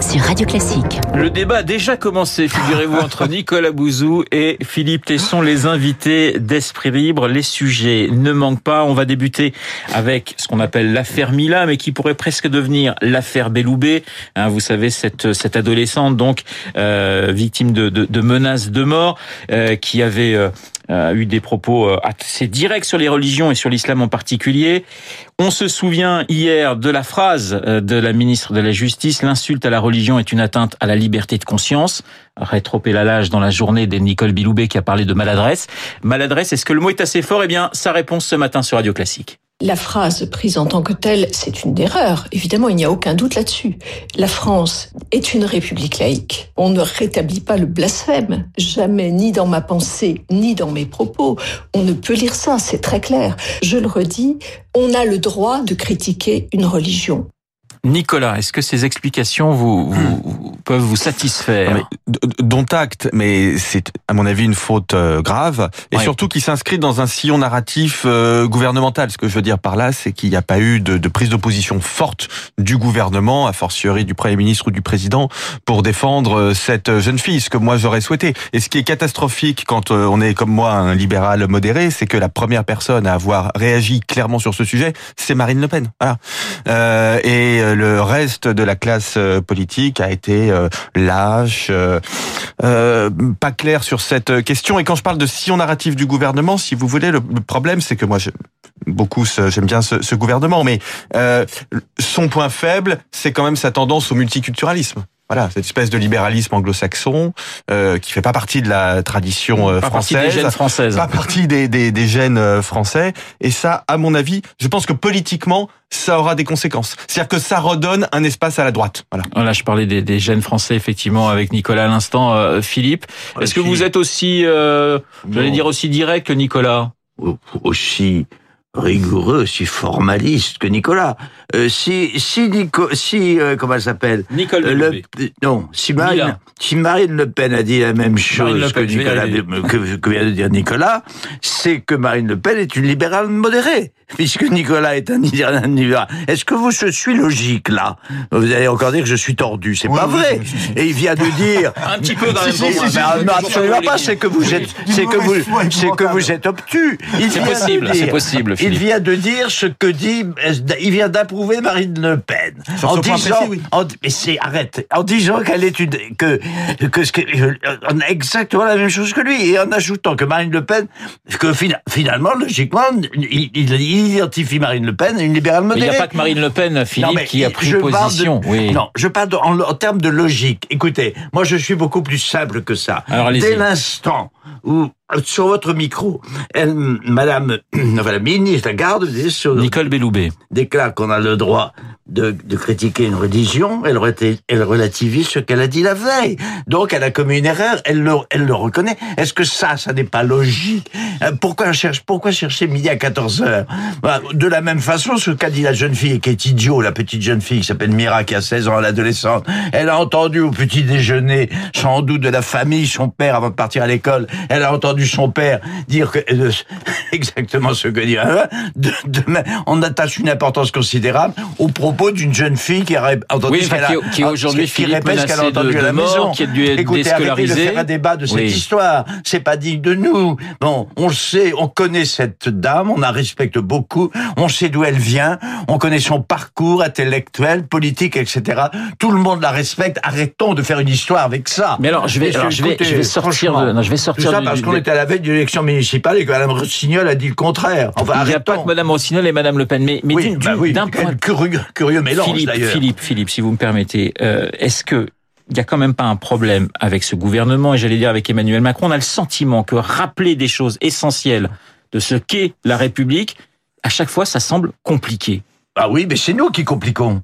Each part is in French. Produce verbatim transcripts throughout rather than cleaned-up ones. sur Radio Classique. Le débat a déjà commencé, figurez-vous, entre Nicolas Bouzou et Philippe Tesson, les invités d'Esprit Libre. Les sujets ne manquent pas. On va débuter avec ce qu'on appelle l'affaire Mila, mais qui pourrait presque devenir l'affaire Belloubet. Hein, vous savez, cette cette adolescente, donc euh, victime de, de, de menaces de mort, euh, qui avait euh, euh, eu des propos euh, assez directs sur les religions et sur l'islam en particulier. On se souvient hier de la phrase de la ministre de la Justice, l'insulte à la religion est une atteinte à la liberté de conscience. Rétropélalage dans la journée de Nicole Belloubet qui a parlé de maladresse. Maladresse, est-ce que le mot est assez fort ? Eh bien, sa réponse ce matin sur Radio Classique. La phrase prise en tant que telle, c'est une erreur. Évidemment, il n'y a aucun doute là-dessus. La France est une république laïque. On ne rétablit pas le blasphème. Jamais, ni dans ma pensée, ni dans mes propos. On ne peut lire ça, c'est très clair. Je le redis, on a le droit de critiquer une religion. Nicolas, est-ce que ces explications vous, vous, vous peuvent vous satisfaire ? Dont acte, mais c'est à mon avis une faute grave, et ouais, surtout qui s'inscrit dans un sillon narratif euh, gouvernemental. Ce que je veux dire par là, c'est qu'il n'y a pas eu de, de prise de position forte du gouvernement, a fortiori du Premier ministre ou du Président, pour défendre cette jeune fille, ce que moi j'aurais souhaité. Et ce qui est catastrophique quand on est, comme moi, un libéral modéré, c'est que la première personne à avoir réagi clairement sur ce sujet, c'est Marine Le Pen. Voilà. Euh, et le reste de la classe politique a été lâche, euh, pas clair sur cette question. Et quand je parle de sillon narratif du gouvernement, si vous voulez, le problème, c'est que moi, je, beaucoup, j'aime bien ce, ce gouvernement, mais euh, son point faible, c'est quand même sa tendance au multiculturalisme. Voilà, cette espèce de libéralisme anglo-saxon euh, qui fait pas partie de la tradition euh, pas française, partie des gènes françaises, pas partie des des, des gènes euh, français. Et ça, à mon avis, je pense que politiquement, ça aura des conséquences. C'est-à-dire que ça redonne un espace à la droite. Voilà. Voilà, je parlais des, des gènes français effectivement avec Nicolas à l'instant. Euh, Philippe, est-ce aussi, que vous êtes aussi, euh, j'allais dire aussi direct que Nicolas, aussi rigoureux, si formaliste que Nicolas. Euh, si si Nico, si euh, comment elle s'appelle, Nicole Belloubet. Le, non, si Marine, Mila. si Marine Le Pen a dit la même chose que Nicolas, que, que vient de dire Nicolas, c'est que Marine Le Pen est une libérale modérée, puisque Nicolas est un libéral. Est-ce que vous, je suis logique là ? Vous allez encore dire que je suis tordu, c'est oui, pas oui, vrai. Oui, oui, oui. Et il vient de dire un petit peu dans les si, si, si, mais non, absolument pas. C'est que vous êtes, c'est que vous, c'est que vous êtes obtus. C'est possible, c'est possible. Il vient de dire ce que dit, il vient d'approuver Marine Le Pen en disant, précis, oui. en, mais c'est arrête, en disant qu'elle est une, que que ce que on a exactement la même chose que lui, et en ajoutant que Marine Le Pen, que finalement logiquement, il, il identifie Marine Le Pen à une libérale modérée. Mais il n'y a pas que Marine Le Pen, Philippe, non, qui a pris position. De, oui. Non, je parle de, en, en termes de logique. Écoutez, moi je suis beaucoup plus simple que ça. Alors, dès l'instant où sur votre micro, elle, Madame, enfin, la ministre, la garde des Sceaux, Nicole Belloubet, déclare qu'on a le droit de, de critiquer une religion. Elle, elle relativise ce qu'elle a dit la veille. Donc, elle a commis une erreur. Elle le, elle le reconnaît. Est-ce que ça, ça n'est pas logique ? Pourquoi cherche, pourquoi chercher midi à quatorze heures ? De la même façon, ce qu'a dit la jeune fille qui est idiot, la petite jeune fille qui s'appelle Mira, qui a seize ans, l'adolescente. Elle a entendu au petit déjeuner, sans doute de la famille, son père avant de partir à l'école. Elle a entendu son père dire que, euh, exactement ce que dit hein, de, de, on attache une importance considérable au propos d'une jeune fille qui a entendu oui, ce qu'elle a, qui, qui aujourd'hui qui répète ce qu'elle a entendu de, à la mort, maison. Qui a dû être Écoutez, arrêtez de faire un débat de cette oui. histoire. C'est pas digne de nous. Bon, on le sait, on connaît cette dame, on la respecte beaucoup, on sait d'où elle vient, on connaît son parcours intellectuel, politique, et cetera. Tout le monde la respecte. Arrêtons de faire une histoire avec ça. Mais alors, je vais, alors, je, vais je vais sortir de, non, je vais sortir tout ça du, parce du, qu'on du... était à la veille d'une élection municipale et que Mme Rossignol a dit le contraire. Enfin, il n'y a pas que Mme Rossignol et Mme Le Pen, mais, mais oui, d'une, bah oui, d'un point curieux, curieux mélange Philippe, d'ailleurs. Philippe, Philippe, si vous me permettez, euh, est-ce que il y a quand même pas un problème avec ce gouvernement et j'allais dire avec Emmanuel Macron? On a le sentiment que rappeler des choses essentielles de ce qu'est la République, à chaque fois, ça semble compliqué. Ah oui, mais c'est nous qui compliquons.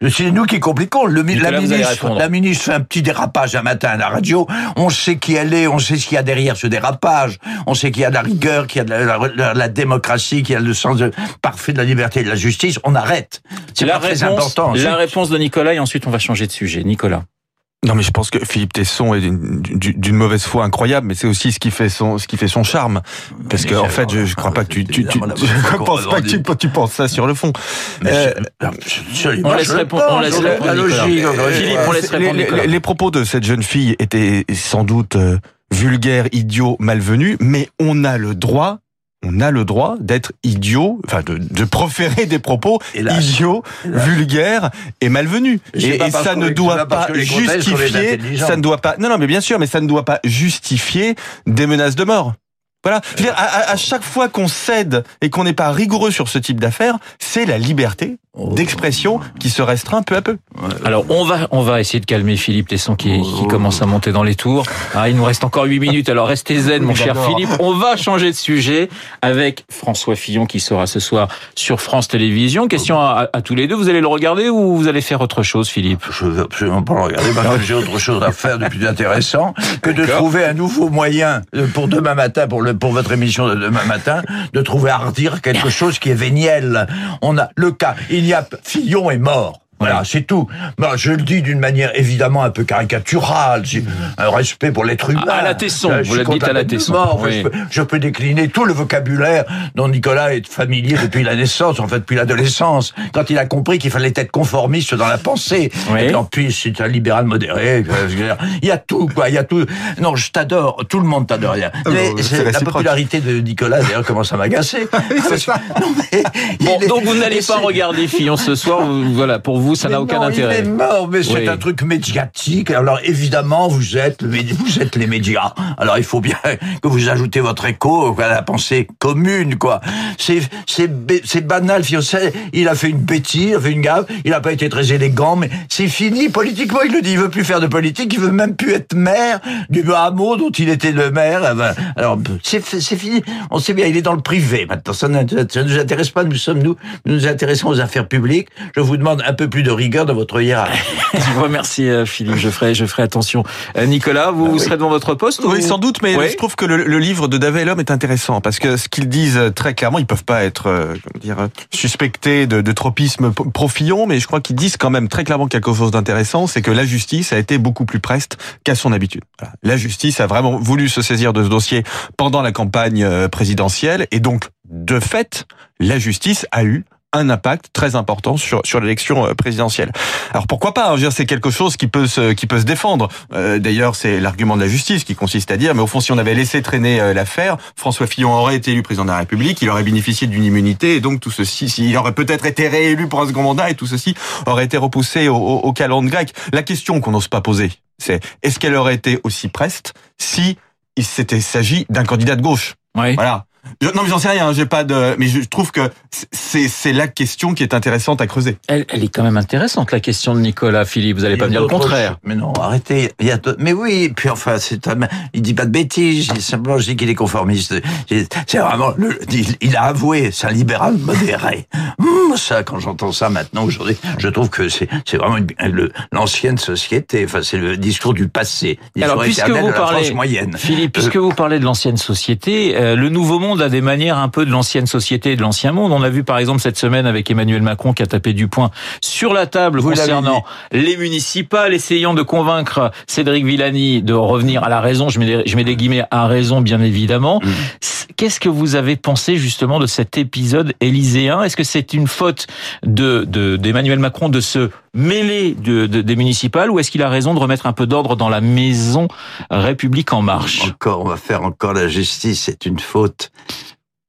Mmh. C'est nous qui compliquons. Le, la, là, ministre, la ministre fait un petit dérapage un matin à la radio. On sait qui elle est, on sait ce qu'il y a derrière ce dérapage. On sait qu'il y a de la rigueur, qu'il y a de la, la, la démocratie, qu'il y a le sens de, parfait de la liberté et de la justice. On arrête. C'est la pas réponse, très important. La réponse de Nicolas, et ensuite on va changer de sujet. Nicolas. Non mais je pense que Philippe Tesson est d'une, d'une mauvaise foi incroyable, mais c'est aussi ce qui fait son ce qui fait son charme, parce que en fait je, je crois pas que tu tu, tu je pense pas que tu, tu penses ça sur le fond. Euh, je, je, je, on laisse répondre. On laisse répondre. Philippe, on laisse répondre. Les, les, les propos de cette jeune fille étaient sans doute vulgaires, idiots, malvenus, mais on a le droit. On a le droit d'être idiot, enfin de, de proférer des propos hélas, idiots, hélas. vulgaires et malvenus. Et, et ça ne doit pas justifier, ça ne doit pas. Non, non, mais bien sûr, mais ça ne doit pas justifier des menaces de mort. Voilà. Je veux dire, à, à chaque fois qu'on cède et qu'on n'est pas rigoureux sur ce type d'affaires, c'est la liberté d'expression qui se restreint peu à peu. Alors, on va, on va essayer de calmer Philippe Tesson qui, qui commence à monter dans les tours. Ah, il nous reste encore huit minutes, alors restez zen, mon cher Philippe. On va changer de sujet avec François Fillon qui sera ce soir sur France Télévisions. Question à, à tous les deux, vous allez le regarder ou vous allez faire autre chose, Philippe ? Je ne vais absolument pas le regarder, parce que j'ai autre chose à faire de plus intéressant que de trouver un nouveau moyen pour demain matin, pour, le, pour votre émission de demain matin, de trouver à redire quelque chose qui est véniel. On a le cas... Il Il y a Fillon est mort. Voilà, c'est tout. Bah, je le dis d'une manière évidemment un peu caricaturale, un respect pour l'être humain. À la Tesson, vous le dites à la Tesson. Oui. Je, je peux décliner tout le vocabulaire dont Nicolas est familier depuis la naissance, en fait depuis l'adolescence, quand il a compris qu'il fallait être conformiste dans la pensée. Oui. Et en plus, c'est un libéral modéré. Il y a tout, quoi. Il y a tout. Non, je t'adore. Tout le monde t'adore. Mais bon, c'est la popularité de Nicolas, d'ailleurs, commence à m'agacer. C'est ça. Non, mais bon, donc est... vous n'allez pas regarder Fillon ce soir. Voilà, pour vous. Vous, ça mais n'a aucun non, intérêt. Il est mort, mais c'est oui. un truc médiatique. Alors évidemment, vous êtes, vous êtes les médias. Alors il faut bien que vous ajoutez votre écho à la pensée commune, quoi. C'est, c'est, c'est banal. Il a fait une bêtise, il a fait une gaffe. Il n'a pas été très élégant, mais c'est fini politiquement. Il le dit, il veut plus faire de politique. Il veut même plus être maire du hameau dont il était le maire. Alors c'est, c'est fini. On sait bien, il est dans le privé maintenant. Ça ne nous intéresse pas. Nous sommes nous, nous nous intéressons aux affaires publiques. Je vous demande un peu plus de rigueur dans votre hiérarchie. Je vous remercie, Philippe. Je ferai, je ferai attention. Nicolas, vous, ah, vous serez devant votre poste ou... Oui, sans doute, mais oui. je trouve que le, le livre de Davet et Lhomme est intéressant parce que ce qu'ils disent très clairement, ils peuvent pas être, euh, comment dire, suspectés de, de tropisme pro-Fillon, mais je crois qu'ils disent quand même très clairement quelque chose d'intéressant, c'est que la justice a été beaucoup plus preste qu'à son habitude. Voilà. La justice a vraiment voulu se saisir de ce dossier pendant la campagne présidentielle et donc, de fait, la justice a eu un impact très important sur sur l'élection présidentielle. Alors pourquoi pas, hein, je veux dire, c'est quelque chose qui peut se qui peut se défendre. Euh, d'ailleurs, c'est l'argument de la justice qui consiste à dire mais au fond si on avait laissé traîner euh, l'affaire, François Fillon aurait été élu président de la République, il aurait bénéficié d'une immunité et donc tout ceci, il aurait peut-être été réélu pour un second mandat et tout ceci aurait été repoussé au, au, au calendrier grec. La question qu'on n'ose pas poser, c'est est-ce qu'elle aurait été aussi preste si il s'était s'agit d'un candidat de gauche. Oui. Voilà. Je, non mais j'en sais rien, j'ai pas de, mais je trouve que c'est c'est la question qui est intéressante à creuser. Elle, elle est quand même intéressante la question de Nicolas Philippe. Vous allez pas me dire le contraire. Chose. Mais non, arrêtez. Il y a mais oui, puis enfin c'est un... il dit pas de bêtises. Simplement je dis qu'il est conformiste. C'est vraiment le... il a avoué, c'est un libéral modéré. Mmh, ça quand j'entends ça maintenant aujourd'hui, je trouve que c'est c'est vraiment une... le... l'ancienne société. Enfin c'est le discours du passé. Alors puisque vous parlez, Philippe, puisque euh... vous parlez de l'ancienne société, euh, le nouveau monde à des manières un peu de l'ancienne société et de l'ancien monde. On a vu par exemple cette semaine avec Emmanuel Macron qui a tapé du poing sur la table vous concernant les municipales, essayant de convaincre Cédric Villani de revenir à la raison, je mets des, je mets des guillemets à raison bien évidemment. Mmh. Qu'est-ce que vous avez pensé justement de cet épisode élyséen ? Est-ce que c'est une faute de, de, d'Emmanuel Macron de se mêler de, de, des municipales ou est-ce qu'il a raison de remettre un peu d'ordre dans la maison République En Marche ? Encore, on va faire encore la justice, c'est une faute.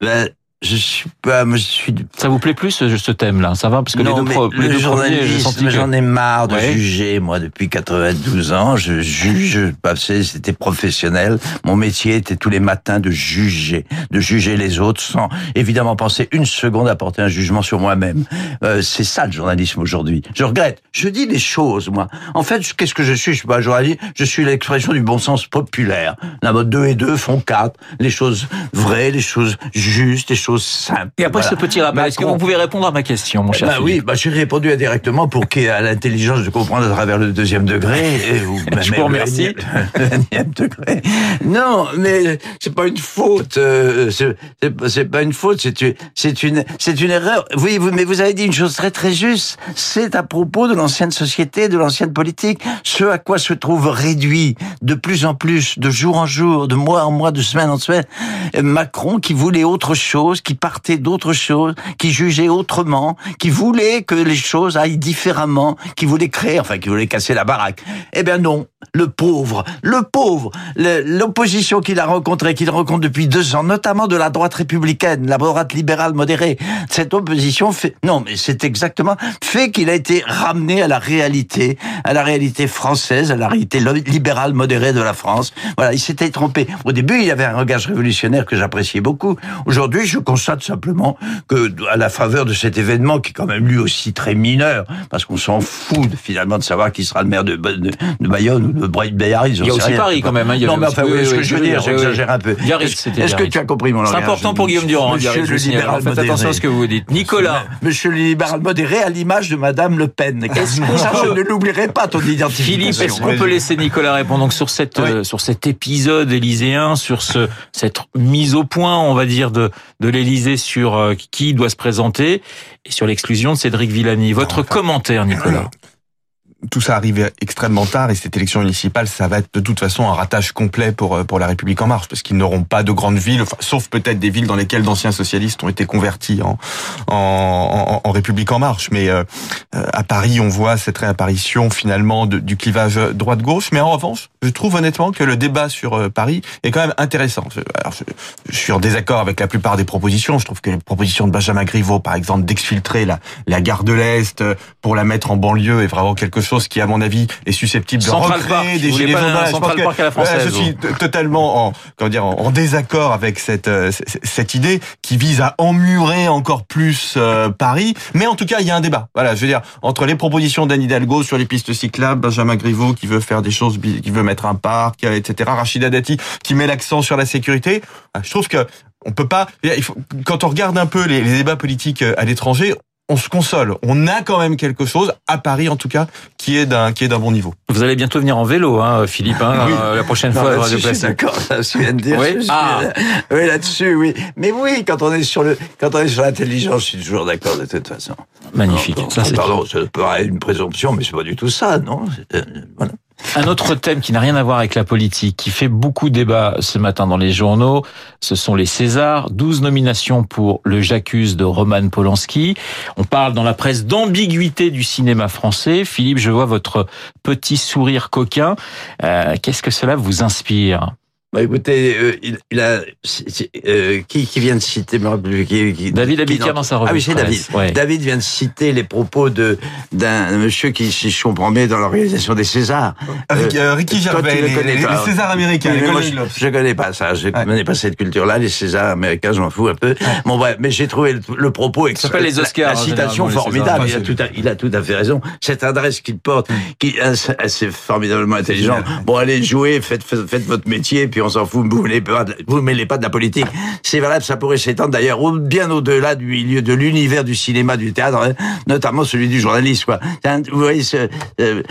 Ben, je suis pas, je suis. Ça vous plaît plus ce, ce thème-là, ça va parce que non, les deux, pro, les le deux premiers, j'ai senti que... j'en ai marre de ouais. juger. Moi, depuis quatre-vingt-douze ans, je juge. Je passais, c'était professionnel. Mon métier était tous les matins de juger, de juger les autres, sans évidemment penser une seconde à porter un jugement sur moi-même. Euh, c'est ça le journalisme aujourd'hui. Je regrette. Je dis des choses, moi. En fait, je, qu'est-ce que je suis ? Je suis pas un journaliste. Je suis l'expression du bon sens populaire. La mode deux et deux font quatre. Les choses vraies, les choses justes, les choses chose simple. Et après voilà. ce petit rappel, Macron... est-ce que vous pouvez répondre à ma question, mon cher bah, Philippe. Oui, bah, j'ai répondu indirectement pour qu'il ait l'intelligence de comprendre à travers le deuxième degré. Et, ou, bah, Je vous remercie. degré. Non, mais c'est pas une faute. Euh, c'est, c'est, c'est pas une faute, c'est une, c'est une, c'est une erreur. Oui, vous, mais vous avez dit une chose très très juste. C'est à propos de l'ancienne société, de l'ancienne politique, ce à quoi se trouve réduit de plus en plus, de jour en jour, de mois en mois, de semaine en semaine, Macron qui voulait autre chose, qui partait d'autre chose, qui jugeait autrement, qui voulait que les choses aillent différemment, qui voulait créer, enfin qui voulait casser la baraque. Eh bien non, le pauvre, le pauvre, le, l'opposition qu'il a rencontrée, qu'il rencontre depuis deux ans, notamment de la droite républicaine, la droite libérale modérée, cette opposition fait, non mais c'est exactement fait qu'il a été ramené à la réalité, à la réalité française, à la réalité libérale modérée de la France. Voilà, il s'était trompé. Au début, il avait un regard révolutionnaire que j'appréciais beaucoup. Aujourd'hui, je constate simplement que, à la faveur de cet événement, qui est quand même lui aussi très mineur, parce qu'on s'en fout de, finalement de savoir qui sera le maire de, de, de Bayonne ou de Biarritz. Il y a aussi rien. Paris quand même. Hein, il y non, mais enfin, oui, oui, ce que oui, je veux oui, dire, oui, j'exagère oui. un peu. Biarritz, est-ce Biarritz. que tu as compris mon langage? C'est important pour Guillaume Durand. Monsieur le libéral modéré. Faites attention à ce que vous dites. Nicolas. Monsieur le libéral modéré à l'image de Madame Le Pen. Est-ce qu'on ça, peut... je ne l'oublierai pas ton identité. Philippe, est-ce qu'on peut laisser Nicolas répondre donc sur cette, oui. euh, sur cet épisode élyséen, sur ce, cette mise au point, on va dire, de, de l'Élysée sur euh, qui doit se présenter et sur l'exclusion de Cédric Villani. Votre enfin, commentaire, Nicolas. Tout ça arrive extrêmement tard et cette élection municipale, ça va être de toute façon un ratage complet pour pour la République En Marche, parce qu'ils n'auront pas de grandes villes, enfin, sauf peut-être des villes dans lesquelles d'anciens socialistes ont été convertis en en, en, en République En Marche. Mais euh, à Paris, on voit cette réapparition finalement de, du clivage droite-gauche. Mais en revanche, je trouve honnêtement que le débat sur Paris est quand même intéressant. Alors, je, je suis en désaccord avec la plupart des propositions. Je trouve que les propositions de Benjamin Griveaux, par exemple, d'exfiltrer la la gare de l'Est pour la mettre en banlieue est vraiment quelque chose chose qui, à mon avis, est susceptible de recréer des gilets jaunes. Je suis totalement en, comment dire, en désaccord avec cette, cette idée qui vise à emmurer encore plus euh, Paris. Mais en tout cas, il y a un débat. Voilà, je veux dire, entre les propositions d'Anne Hidalgo sur les pistes cyclables, Benjamin Griveaux qui veut faire des choses, qui veut mettre un parc, et cetera, Rachida Dati qui met l'accent sur la sécurité. Je trouve que on peut pas, il faut, quand on regarde un peu les, les débats politiques à l'étranger, on se console. On a quand même quelque chose, à Paris en tout cas, qui est d'un qui est d'un bon niveau. Vous allez bientôt venir en vélo, hein, Philippe, hein, oui. euh, la prochaine non, fois. Là-dessus, je suis d'accord, ça se vient de dire. Oui, ah. suis... oui là-dessus, oui. Mais oui, quand on est sur le, quand on est sur l'intelligence, je suis toujours d'accord de toute façon. Magnifique. Pardon, ça, c'est... pardon, ça paraît une présomption, mais c'est pas du tout ça, non. C'est... Voilà. Un autre thème qui n'a rien à voir avec la politique, qui fait beaucoup débat ce matin dans les journaux, ce sont les Césars. douze nominations pour le J'accuse de Roman Polanski. On parle dans la presse d'ambiguïté du cinéma français. Philippe, je vois votre petit sourire coquin. Euh, qu'est-ce que cela vous inspire ? Bah écoutez, euh, il, il a euh, qui, qui vient de citer qui, qui, David Abicard dans sa revue. Ah oui, c'est David. Ouais. David vient de citer les propos de d'un monsieur qui, si je comprends bien, dans l'organisation des Césars. Euh, euh, Ricky Gervais, les, les, les Césars américains. Oui, moi, je, je connais pas ça, je ouais. connais pas cette culture-là. Les Césars américains, je m'en fous un peu. Ouais. Bon bref, mais j'ai trouvé le, le propos. Ça s'appelle les Oscars. La, la citation formidable. Césars, il, a tout à, il a tout à fait raison. Cette adresse qu'il porte, qui c'est formidablement intelligent. Bon, allez jouer, faites faites votre métier. Puis on s'en fout, vous ne mêlez pas de la politique. C'est valable, ça pourrait s'étendre d'ailleurs bien au-delà du milieu, de l'univers du cinéma, du théâtre, notamment celui du journaliste, quoi. Vous voyez, ce, euh,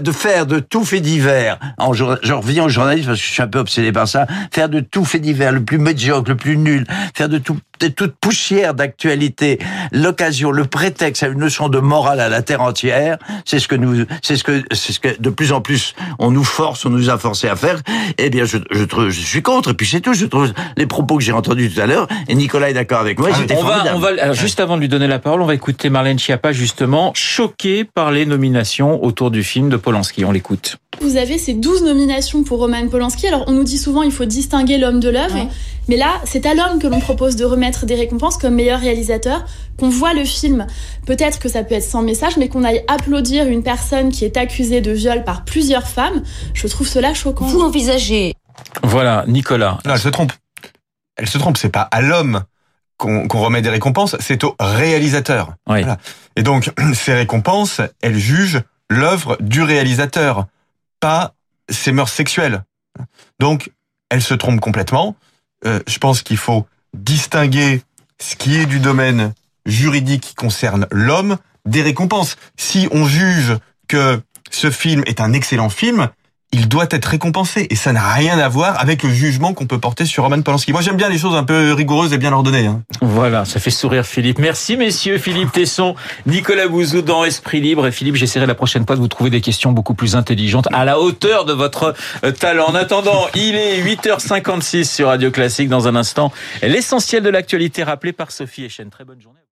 de faire de tout fait divers, en, je reviens au journaliste parce que je suis un peu obsédé par ça, faire de tout fait divers, le plus médiocre, le plus nul, faire de tout de toute poussière d'actualité, l'occasion, le prétexte à une leçon de morale à la terre entière, c'est ce que nous, c'est ce que, c'est ce que de plus en plus on nous force, on nous a forcé à faire. Eh bien, je, je, je suis contre. Et puis c'est tout. Je trouve les propos que j'ai entendus tout à l'heure. Et Nicolas est d'accord avec moi. Ah, on va, on va. Alors juste avant de lui donner la parole, on va écouter Marlène Schiappa justement choquée par les nominations autour du film de Polanski. On l'écoute. Vous avez ces douze nominations pour Roman Polanski. Alors on nous dit souvent il faut distinguer l'homme de l'œuvre. Ouais. Mais là, c'est à l'homme que l'on propose de remettre des récompenses comme meilleur réalisateur, qu'on voit le film. Peut-être que ça peut être sans message, mais qu'on aille applaudir une personne qui est accusée de viol par plusieurs femmes, je trouve cela choquant. Vous envisagez... Voilà, Nicolas. Non, elle se trompe. Elle se trompe, c'est pas à l'homme qu'on, qu'on remet des récompenses, c'est au réalisateur. Oui. Voilà. Et donc, ces récompenses, elles jugent l'œuvre du réalisateur, pas ses mœurs sexuelles. Donc, elle se trompe complètement. Euh, je pense qu'il faut distinguer ce qui est du domaine juridique qui concerne l'homme, des récompenses. Si on juge que ce film est un excellent film, il doit être récompensé. Et ça n'a rien à voir avec le jugement qu'on peut porter sur Roman Polanski. Moi, j'aime bien les choses un peu rigoureuses et bien ordonnées. Hein. Voilà, ça fait sourire Philippe. Merci messieurs, Philippe Tesson, Nicolas Bouzou dans Esprit Libre. Et Philippe, j'essaierai la prochaine fois de vous trouver des questions beaucoup plus intelligentes, à la hauteur de votre talent. En attendant, il est huit heures cinquante-six sur Radio Classique. Dans un instant, l'essentiel de l'actualité rappelé par Sophie Echen. Très bonne journée.